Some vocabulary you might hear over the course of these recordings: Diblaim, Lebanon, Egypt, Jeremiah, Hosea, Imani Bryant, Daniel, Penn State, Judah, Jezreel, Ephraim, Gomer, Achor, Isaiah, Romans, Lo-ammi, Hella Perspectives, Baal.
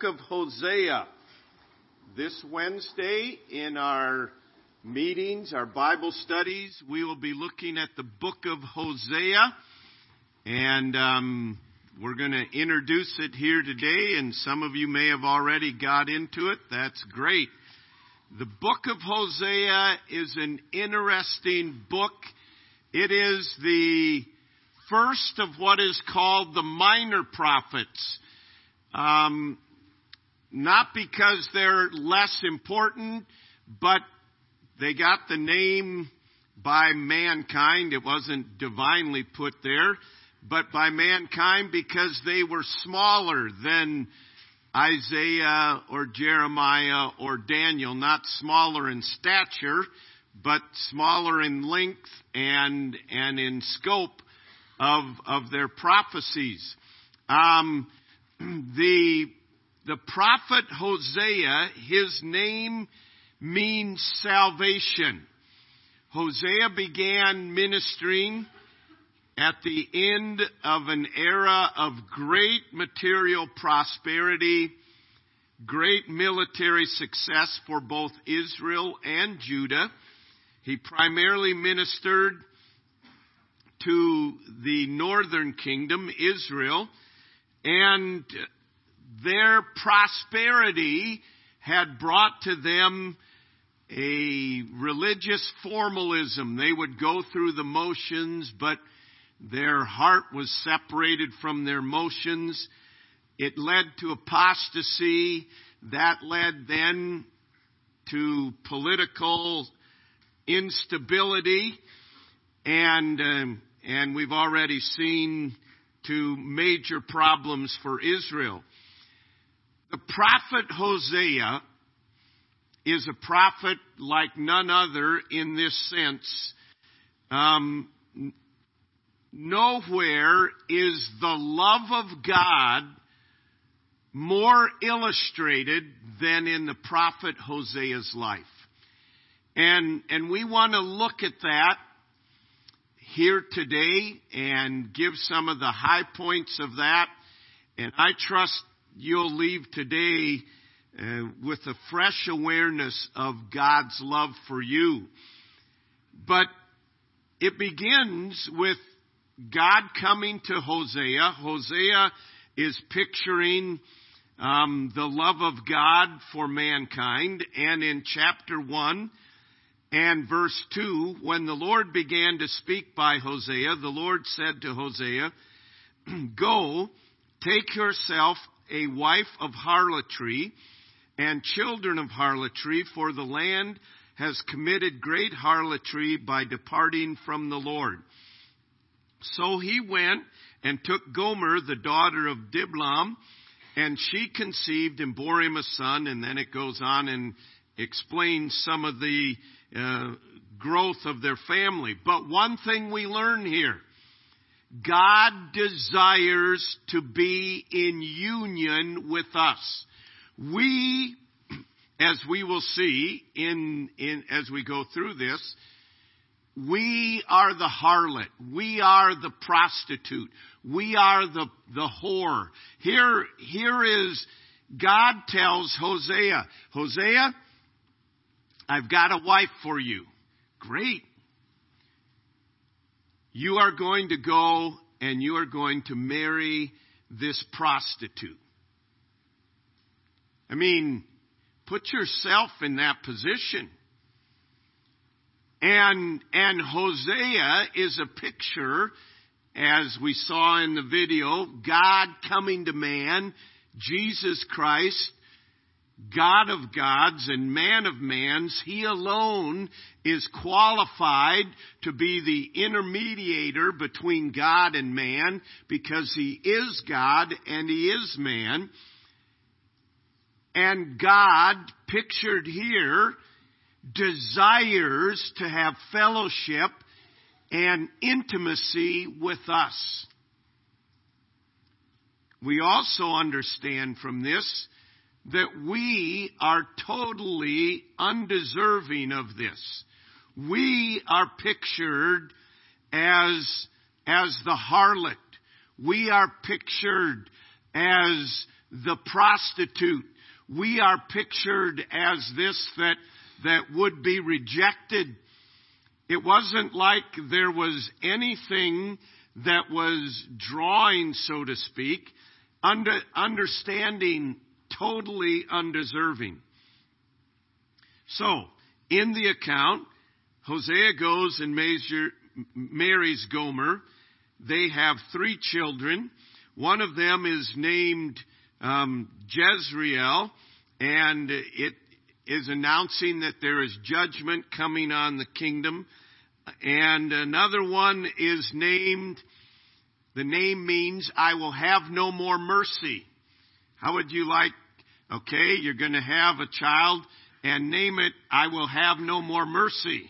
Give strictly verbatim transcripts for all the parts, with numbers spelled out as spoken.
book of Hosea. This Wednesday in our meetings, our Bible studies, we will be looking at the book of Hosea. And um, we're going to introduce it here today. And some of you may have already got into it. That's great. The book of Hosea is an interesting book. It is the first of what is called the minor prophets. Um, not because they're less important, but they got the name by mankind. It wasn't divinely put there, but by mankind because they were smaller than Isaiah or Jeremiah or Daniel. Not smaller in stature, but smaller in length and and in scope of of their prophecies. Um, the the prophet Hosea, his name means salvation. Hosea began ministering at the end of an era of great material prosperity, great military success for both Israel and Judah. He primarily ministered to the northern kingdom, Israel, and their prosperity had brought to them a religious formalism. They would go through the motions, but their heart was separated from their motions. It led to apostasy. That led then to political instability. And um, and we've already seen two major problems for Israel. The prophet Hosea is a prophet like none other in this sense. Um, nowhere is the love of God more illustrated than in the prophet Hosea's life. And and we want to look at that here today and give some of the high points of that. And I trust you'll leave today uh, with a fresh awareness of God's love for you. But it begins with God coming to Hosea. Hosea is picturing um, the love of God for mankind. And in chapter one, and verse two, when the Lord began to speak by Hosea, the Lord said to Hosea, "Go, take yourself a wife of harlotry and children of harlotry, for the land has committed great harlotry by departing from the Lord." So he went and took Gomer, the daughter of Diblaim, and she conceived and bore him a son. And then it goes on and explains some of the Uh, growth of their family. But one thing we learn here, God desires to be in union with us. We, as we will see in, in as we go through this, we are the harlot. We are the prostitute. We are the, the whore. Here, here is, God tells Hosea, Hosea, "I've got a wife for you." Great. You are going to go and you are going to marry this prostitute. I mean, put yourself in that position. And and Hosea is a picture, as we saw in the video, God coming to man, Jesus Christ, God of gods and man of mans. He alone is qualified to be the intermediator between God and man because he is God and he is man. And God, pictured here, desires to have fellowship and intimacy with us. We also understand from this that we are totally undeserving of this. We are pictured as, as the harlot. We are pictured as the prostitute. We are pictured as this that, that would be rejected. It wasn't like there was anything that was drawing, so to speak, under, understanding totally undeserving. So, in the account, Hosea goes and marries Gomer. They have three children. One of them is named um, Jezreel, and it is announcing that there is judgment coming on the kingdom. And another one is named, the name means, I will have no more mercy. How would you like, okay, you're going to have a child and name it, I will have no more mercy.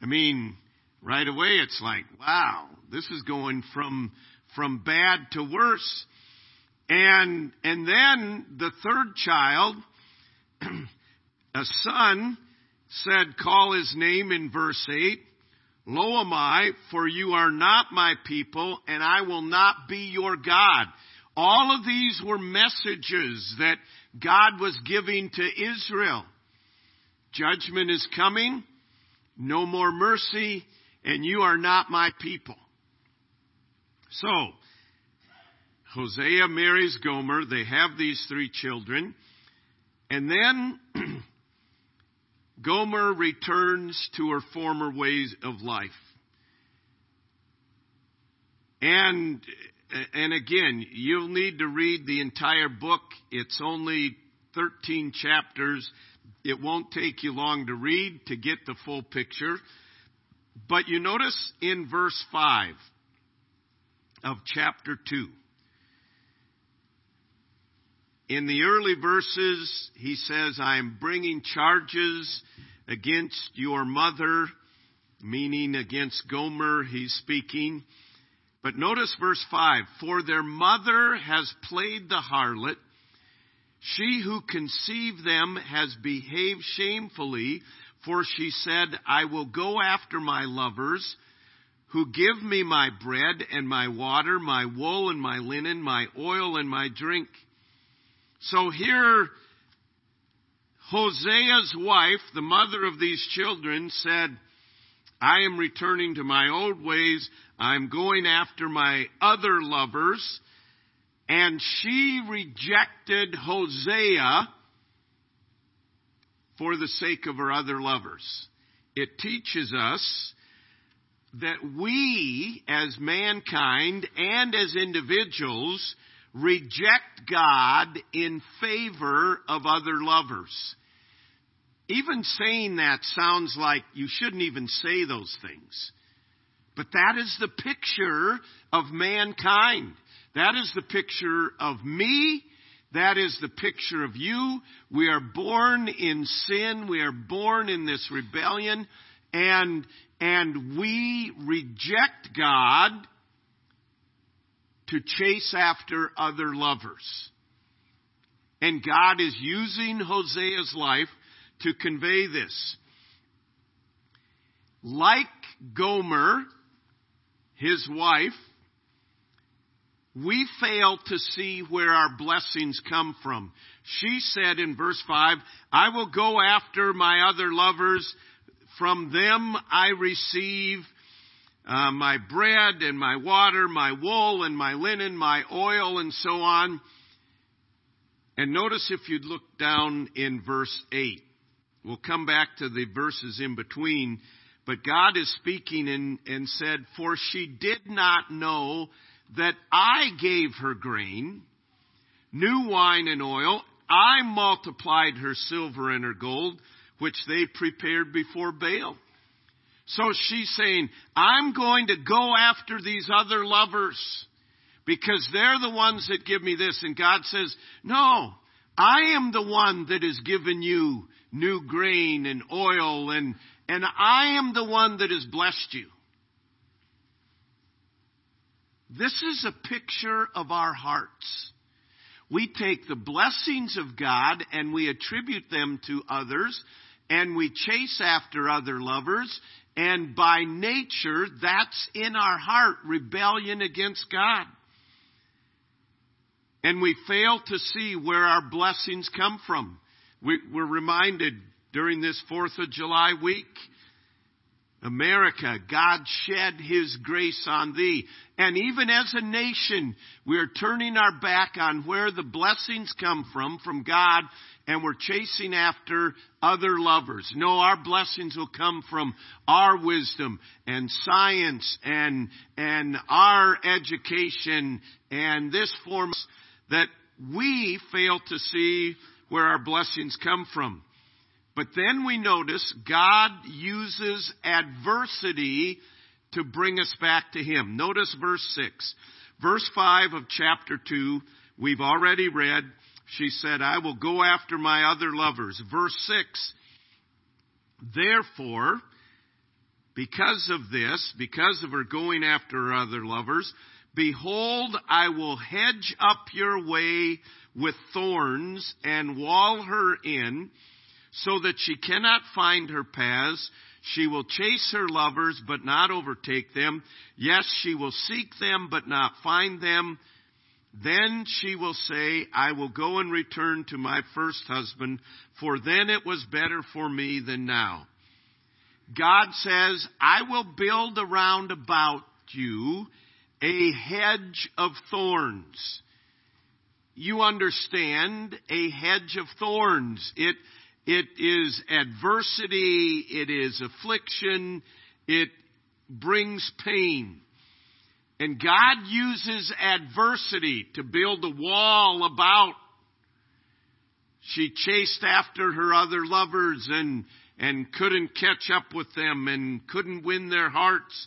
I mean, right away it's like, wow, this is going from from bad to worse. And and then the third child, a son, said, call his name in verse eight, Lo-ammi, for you are not my people, and I will not be your God. All of these were messages that God was giving to Israel. Judgment is coming, no more mercy, and you are not my people. So, Hosea marries Gomer. They have these three children. And then Gomer returns to her former ways of life. And and again, you'll need to read the entire book. It's only thirteen chapters. It won't take you long to read to get the full picture. But you notice in verse five of chapter two, in the early verses, he says, I am bringing charges against your mother, meaning against Gomer, he's speaking. But notice verse five, for their mother has played the harlot. She who conceived them has behaved shamefully, for she said, I will go after my lovers, who give me my bread and my water, my wool and my linen, my oil and my drink. So here, Hosea's wife, the mother of these children, said, I am returning to my old ways. I'm going after my other lovers. And she rejected Hosea for the sake of her other lovers. It teaches us that we, as mankind and as individuals, reject God in favor of other lovers. Even saying that sounds like you shouldn't even say those things. But that is the picture of mankind. That is the picture of me. That is the picture of you. We are born in sin. We are born in this rebellion. And, and we reject God to chase after other lovers. And God is using Hosea's life to convey this. Like Gomer, his wife, we fail to see where our blessings come from. She said in verse five, I will go after my other lovers. From them I receive Uh, my bread and my water, my wool and my linen, my oil and so on. And notice if you look down in verse eight. We'll come back to the verses in between. But God is speaking and, and said, for she did not know that I gave her grain, new wine and oil. I multiplied her silver and her gold, which they prepared before Baal. So she's saying, I'm going to go after these other lovers because they're the ones that give me this. And God says, no, I am the one that has given you new grain and oil, and, and I am the one that has blessed you. This is a picture of our hearts. We take the blessings of God and we attribute them to others, and we chase after other lovers. And by nature, that's in our heart, rebellion against God. And we fail to see where our blessings come from. We, we're reminded during this fourth of July week, America, God shed His grace on thee. And even as a nation, we are turning our back on where the blessings come from, from God, and we're chasing after other lovers. No, our blessings will come from our wisdom and science and, and our education and this form that we fail to see where our blessings come from. But then we notice God uses adversity to bring us back to Him. Notice verse six. Verse five of chapter two, we've already read. She said, I will go after my other lovers. Verse six. Therefore, because of this, because of her going after her other lovers, behold, I will hedge up your way with thorns and wall her in, so that she cannot find her paths. She will chase her lovers, but not overtake them. Yes, she will seek them, but not find them. Then she will say, I will go and return to my first husband, for then it was better for me than now. God says, I will build around about you a hedge of thorns. You understand a hedge of thorns. It It is adversity, it is affliction, it brings pain. And God uses adversity to build a wall about. She chased after her other lovers and, and couldn't catch up with them and couldn't win their hearts.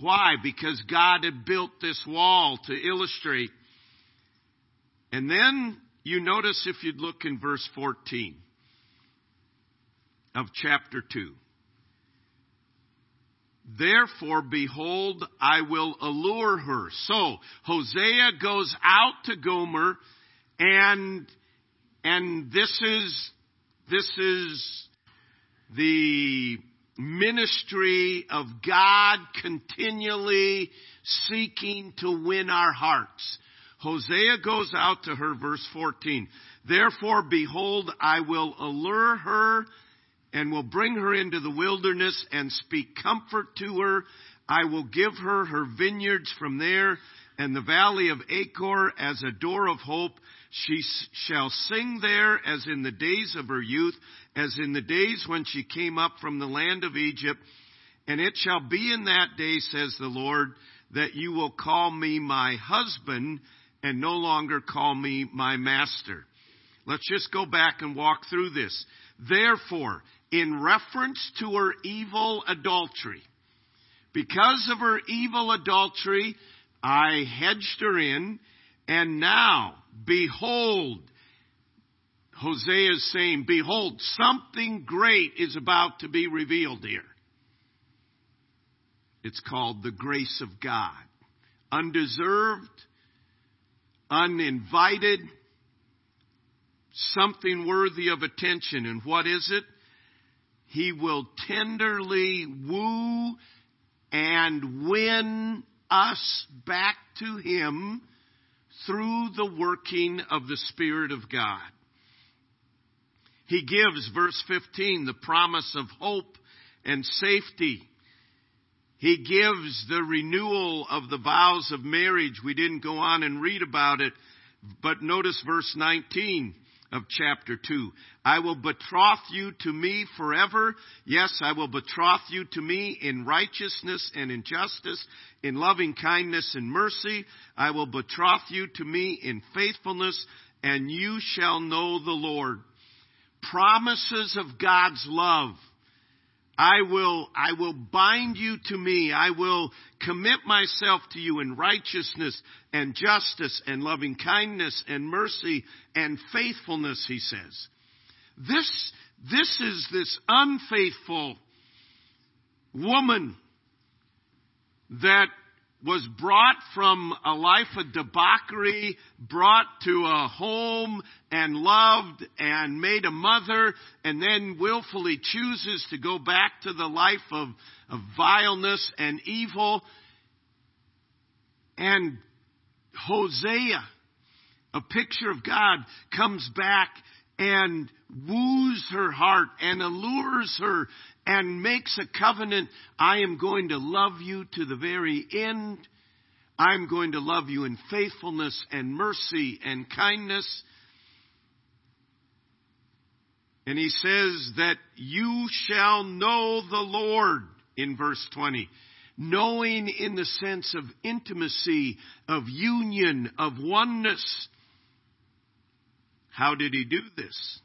Why? Because God had built this wall to illustrate. And then you notice, if you'd look in verse fourteen. Of chapter two. Therefore, behold, I will allure her. So, Hosea goes out to Gomer, and, and this is, this is the ministry of God continually seeking to win our hearts. Hosea goes out to her, verse fourteen. Therefore, behold, I will allure her, and will bring her into the wilderness and speak comfort to her. I will give her her vineyards from there, and the valley of Achor as a door of hope. She shall sing there as in the days of her youth, as in the days when she came up from the land of Egypt. And it shall be in that day, says the Lord, that you will call me my husband and no longer call me my master. Let's just go back and walk through this. Therefore, in reference to her evil adultery, because of her evil adultery, I hedged her in, and now, behold, Hosea is saying, behold, something great is about to be revealed here. It's called the grace of God. Undeserved, uninvited, something worthy of attention. And what is it? He will tenderly woo and win us back to Him through the working of the Spirit of God. He gives, verse fifteen, the promise of hope and safety. He gives the renewal of the vows of marriage. We didn't go on and read about it, but notice verse nineteen. Of chapter two. I will betroth you to me forever. Yes, I will betroth you to me in righteousness and in justice, in loving kindness and mercy. I will betroth you to me in faithfulness, and you shall know the Lord. Promises of God's love. I will, I will bind you to me. I will commit myself to you in righteousness and justice and loving kindness and mercy and faithfulness, he says. This, this is this unfaithful woman that was brought from a life of debauchery, brought to a home and loved and made a mother, and then willfully chooses to go back to the life of, of vileness and evil. And Hosea a picture of God, comes back and woos her heart and allures her and makes a covenant. I am going to love you to the very end. I'm going to love you in faithfulness and mercy and kindness. And he says that you shall know the Lord in verse twenty. Knowing in the sense of intimacy, of union, of oneness. How did he do this?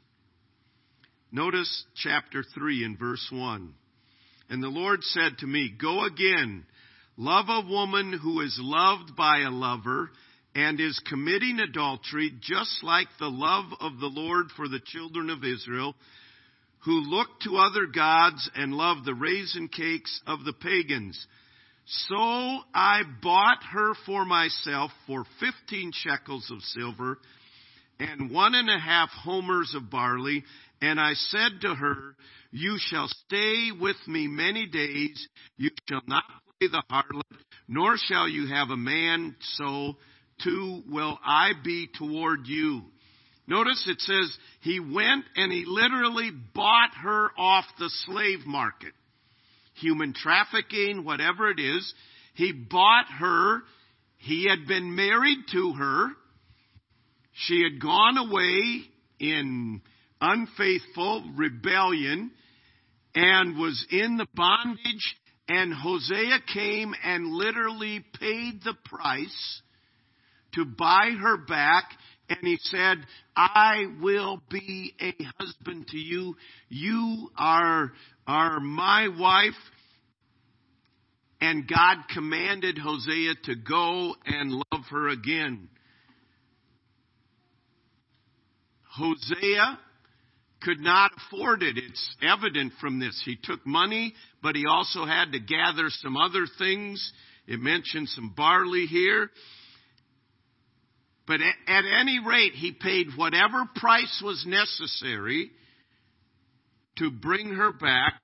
Notice chapter three and verse one. And the Lord said to me, go again, love a woman who is loved by a lover and is committing adultery, just like the love of the Lord for the children of Israel, who look to other gods and love the raisin cakes of the pagans. So I bought her for myself for fifteen shekels of silver and one and a half homers of barley. And I said to her, you shall stay with me many days. You shall not play the harlot, nor shall you have a man. So too will I be toward you. Notice it says he went and he literally bought her off the slave market. Human trafficking, whatever it is. He bought her. He had been married to her. She had gone away in unfaithful rebellion and was in the bondage. And Hosea came and literally paid the price to buy her back. And he said, I will be a husband to you. You are, are my wife. And God commanded Hosea to go and love her again. Hosea could not afford it. It's evident from this. He took money, but he also had to gather some other things. It mentions some barley here. But at any rate, he paid whatever price was necessary to bring her back,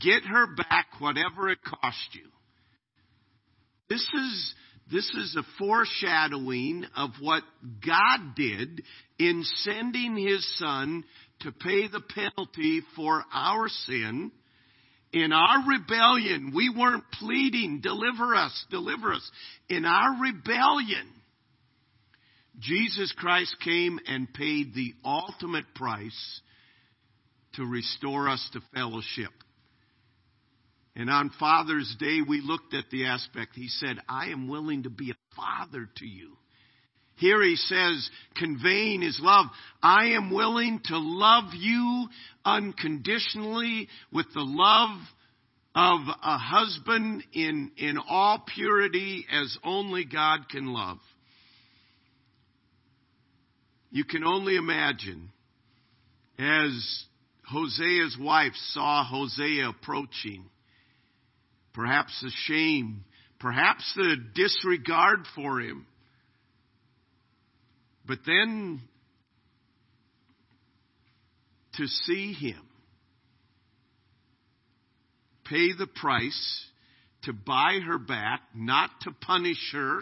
get her back, whatever it cost you. This is, this is a foreshadowing of what God did in sending his son to pay the penalty for our sin. In our rebellion, we weren't pleading, deliver us, deliver us. In our rebellion, Jesus Christ came and paid the ultimate price to restore us to fellowship. And on Father's Day, we looked at the aspect. He said, I am willing to be a father to you. Here he says, conveying his love, I am willing to love you unconditionally with the love of a husband in, in all purity as only God can love. You can only imagine as Hosea's wife saw Hosea approaching, perhaps the shame, perhaps the disregard for him. But then to see him pay the price to buy her back, not to punish her,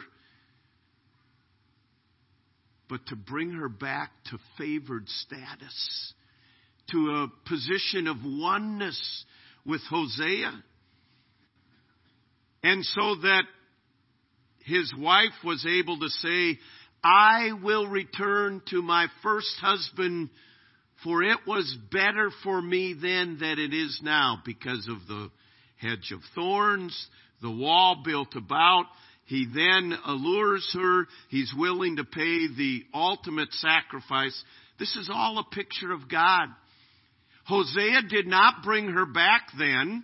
but to bring her back to favored status, to a position of oneness with Hosea. And so that his wife was able to say, I will return to my first husband, for it was better for me then than it is now, because of the hedge of thorns, the wall built about. He then allures her. He's willing to pay the ultimate sacrifice. This is all a picture of God. Hosea did not bring her back then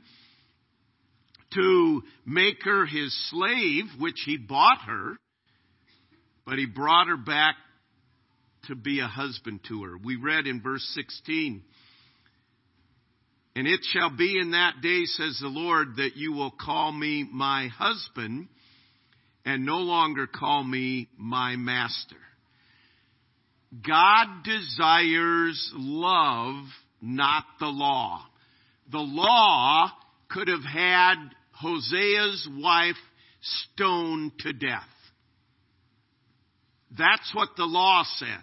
to make her his slave, which he bought her, but he brought her back to be a husband to her. We read in verse sixteen, and it shall be in that day, says the Lord, that you will call me my husband, and no longer call me my master. God desires love, not the law. The law could have had Hosea's wife stoned to death. That's what the law said.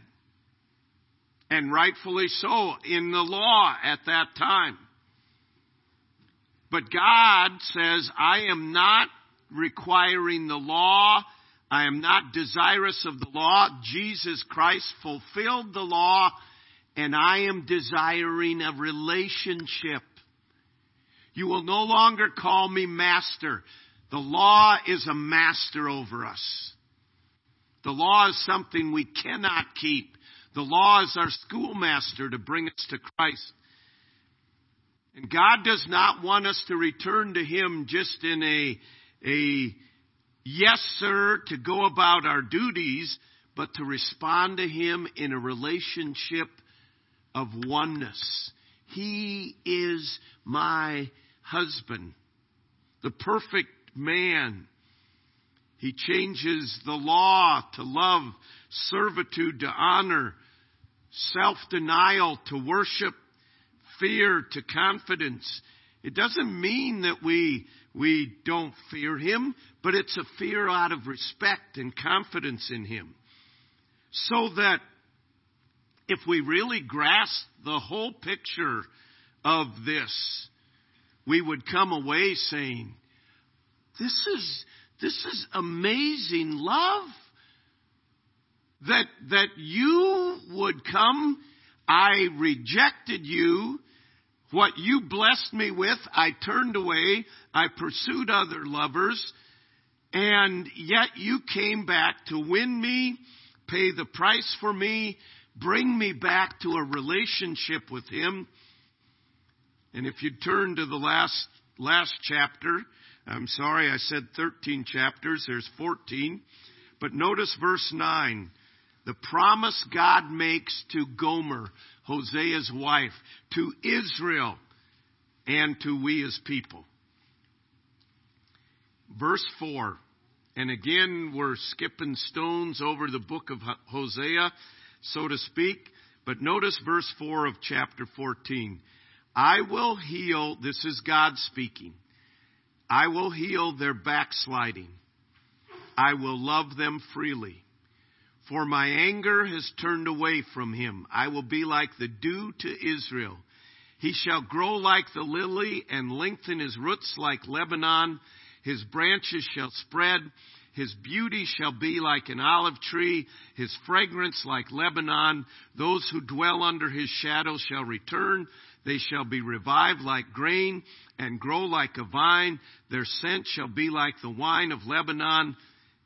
And rightfully so in the law at that time. But God says, I am not requiring the law. I am not desirous of the law. Jesus Christ fulfilled the law, and I am desiring a relationship. You will no longer call me master. The law is a master over us. The law is something we cannot keep. The law is our schoolmaster to bring us to Christ. And God does not want us to return to Him just in a, a yes, sir, to go about our duties, but to respond to Him in a relationship of oneness. He is my husband, the perfect man. He changes the law to love, servitude to honor, self-denial to worship, fear to confidence. It doesn't mean that we we don't fear Him, but it's a fear out of respect and confidence in Him. So that if we really grasp the whole picture of this, we would come away saying, this is this is amazing love that that you would come. I rejected you. What you blessed me with, I turned away. I pursued other lovers. And yet you came back to win me, pay the price for me, bring me back to a relationship with Him. And if you turn to the last last chapter, I'm sorry, I said thirteen chapters. There's fourteen. But notice verse nine. The promise God makes to Gomer, Hosea's wife, to Israel, and to we as people. Verse four, and again we're skipping stones over the book of Hosea, so to speak, but notice verse four of chapter fourteen. I will heal, this is God speaking, I will heal their backsliding. I will love them freely. For my anger has turned away from him. I will be like the dew to Israel. He shall grow like the lily and lengthen his roots like Lebanon. His branches shall spread. His beauty shall be like an olive tree. His fragrance like Lebanon. Those who dwell under his shadow shall return. They shall be revived like grain and grow like a vine. Their scent shall be like the wine of Lebanon.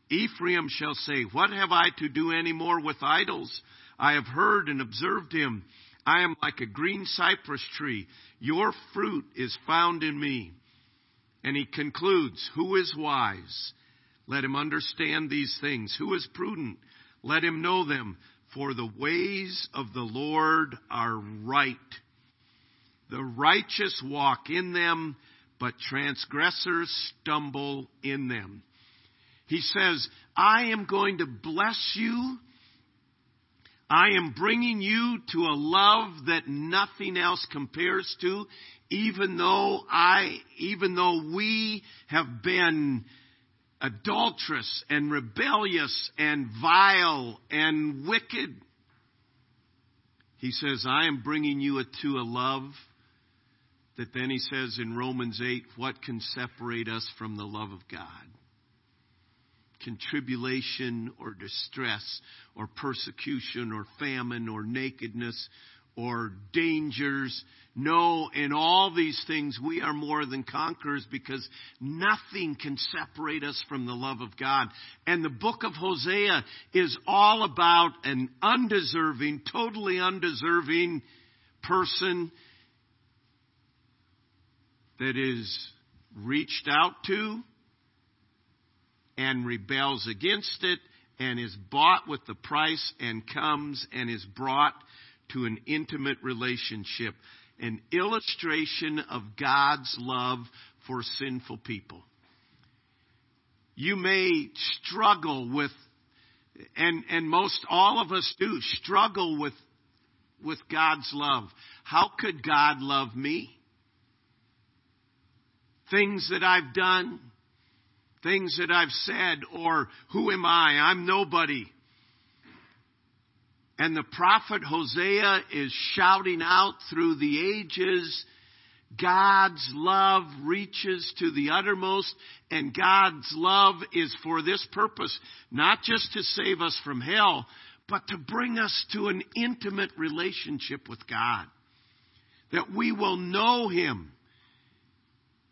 Ephraim shall say, what have I to do any more with idols? I have heard and observed him. I am like a green cypress tree. Your fruit is found in me. And he concludes, who is wise? Let him understand these things. Who is prudent? Let him know them. For the ways of the Lord are right. The righteous walk in them, but transgressors stumble in them. He says, I am going to bless you. I am bringing you to a love that nothing else compares to, even though I, even though we have been adulterous and rebellious and vile and wicked. He says, I am bringing you to a love that then he says in Romans eight, what can separate us from the love of God? Can tribulation or distress or persecution or famine or nakedness or dangers? No, in all these things we are more than conquerors, because nothing can separate us from the love of God. And the book of Hosea is all about an undeserving, totally undeserving person that is reached out to and rebels against it, and is bought with the price, and comes and is brought to an intimate relationship. An illustration of God's love for sinful people. You may struggle with, and, and most all of us do, struggle with, with God's love. How could God love me? Things that I've done. Things that I've said, or who am I? I'm nobody. And the prophet Hosea is shouting out through the ages, God's love reaches to the uttermost, and God's love is for this purpose, not just to save us from hell, but to bring us to an intimate relationship with God, that we will know Him.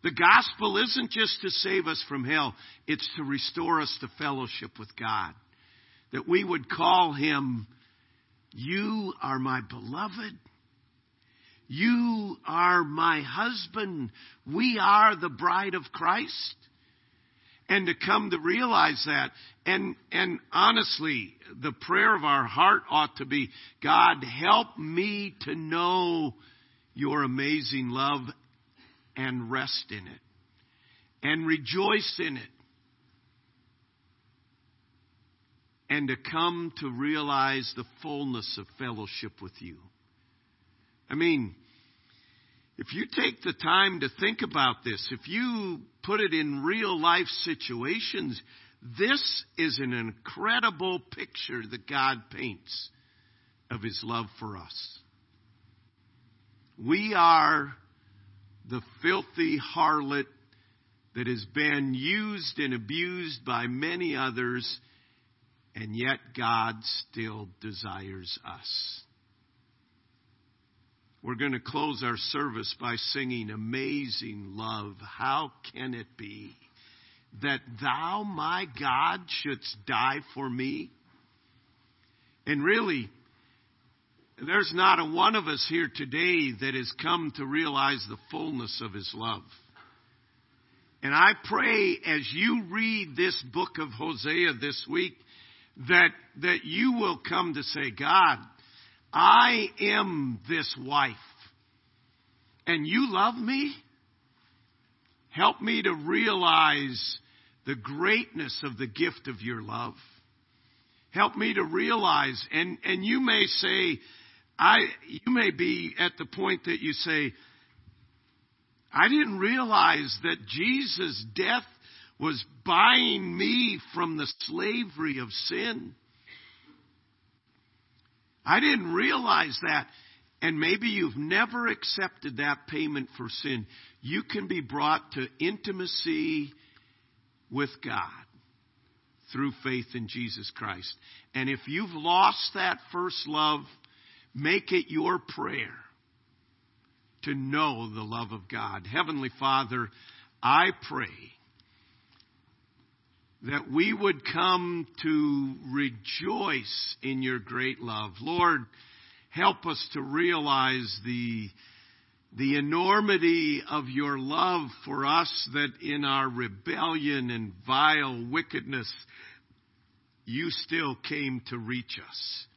The gospel isn't just to save us from hell, it's to restore us to fellowship with God, that we would call Him, You are my beloved. You are my husband. We are the bride of Christ. And to come to realize that. And, and honestly, the prayer of our heart ought to be, God, help me to know your amazing love and rest in it and rejoice in it. And to come to realize the fullness of fellowship with you. I mean, if you take the time to think about this, if you put it in real life situations, this is an incredible picture that God paints of His love for us. We are the filthy harlot that has been used and abused by many others, and yet God still desires us. We're going to close our service by singing Amazing Love. How can it be that thou, my God, shouldst die for me? And really, there's not a one of us here today that has come to realize the fullness of His love. And I pray as you read this book of Hosea this week that, that you will come to say, God, I am this wife, and you love me? Help me to realize the greatness of the gift of your love. Help me to realize, and, and you may say, I, you may be at the point that you say, I didn't realize that Jesus' death was buying me from the slavery of sin. I didn't realize that. And maybe you've never accepted that payment for sin. You can be brought to intimacy with God through faith in Jesus Christ. And if you've lost that first love, make it your prayer to know the love of God. Heavenly Father, I pray that we would come to rejoice in your great love. Lord, help us to realize the, the enormity of your love for us, that in our rebellion and vile wickedness, you still came to reach us.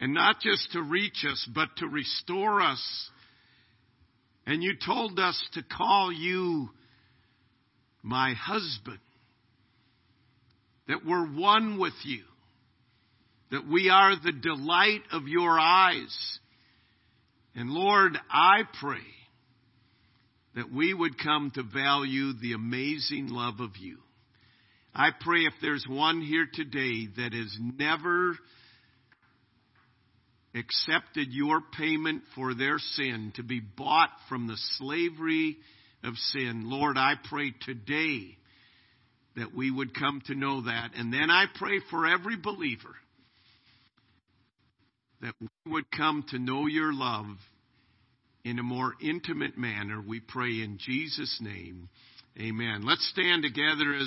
And not just to reach us, but to restore us. And you told us to call you my husband, that we're one with you, that we are the delight of your eyes. And Lord, I pray that we would come to value the amazing love of you. I pray if there's one here today that has never accepted your payment for their sin to be bought from the slavery of sin, Lord, I pray today that we would come to know that. And then I pray for every believer that we would come to know your love in a more intimate manner. We pray in Jesus' name. Amen. Let's stand together as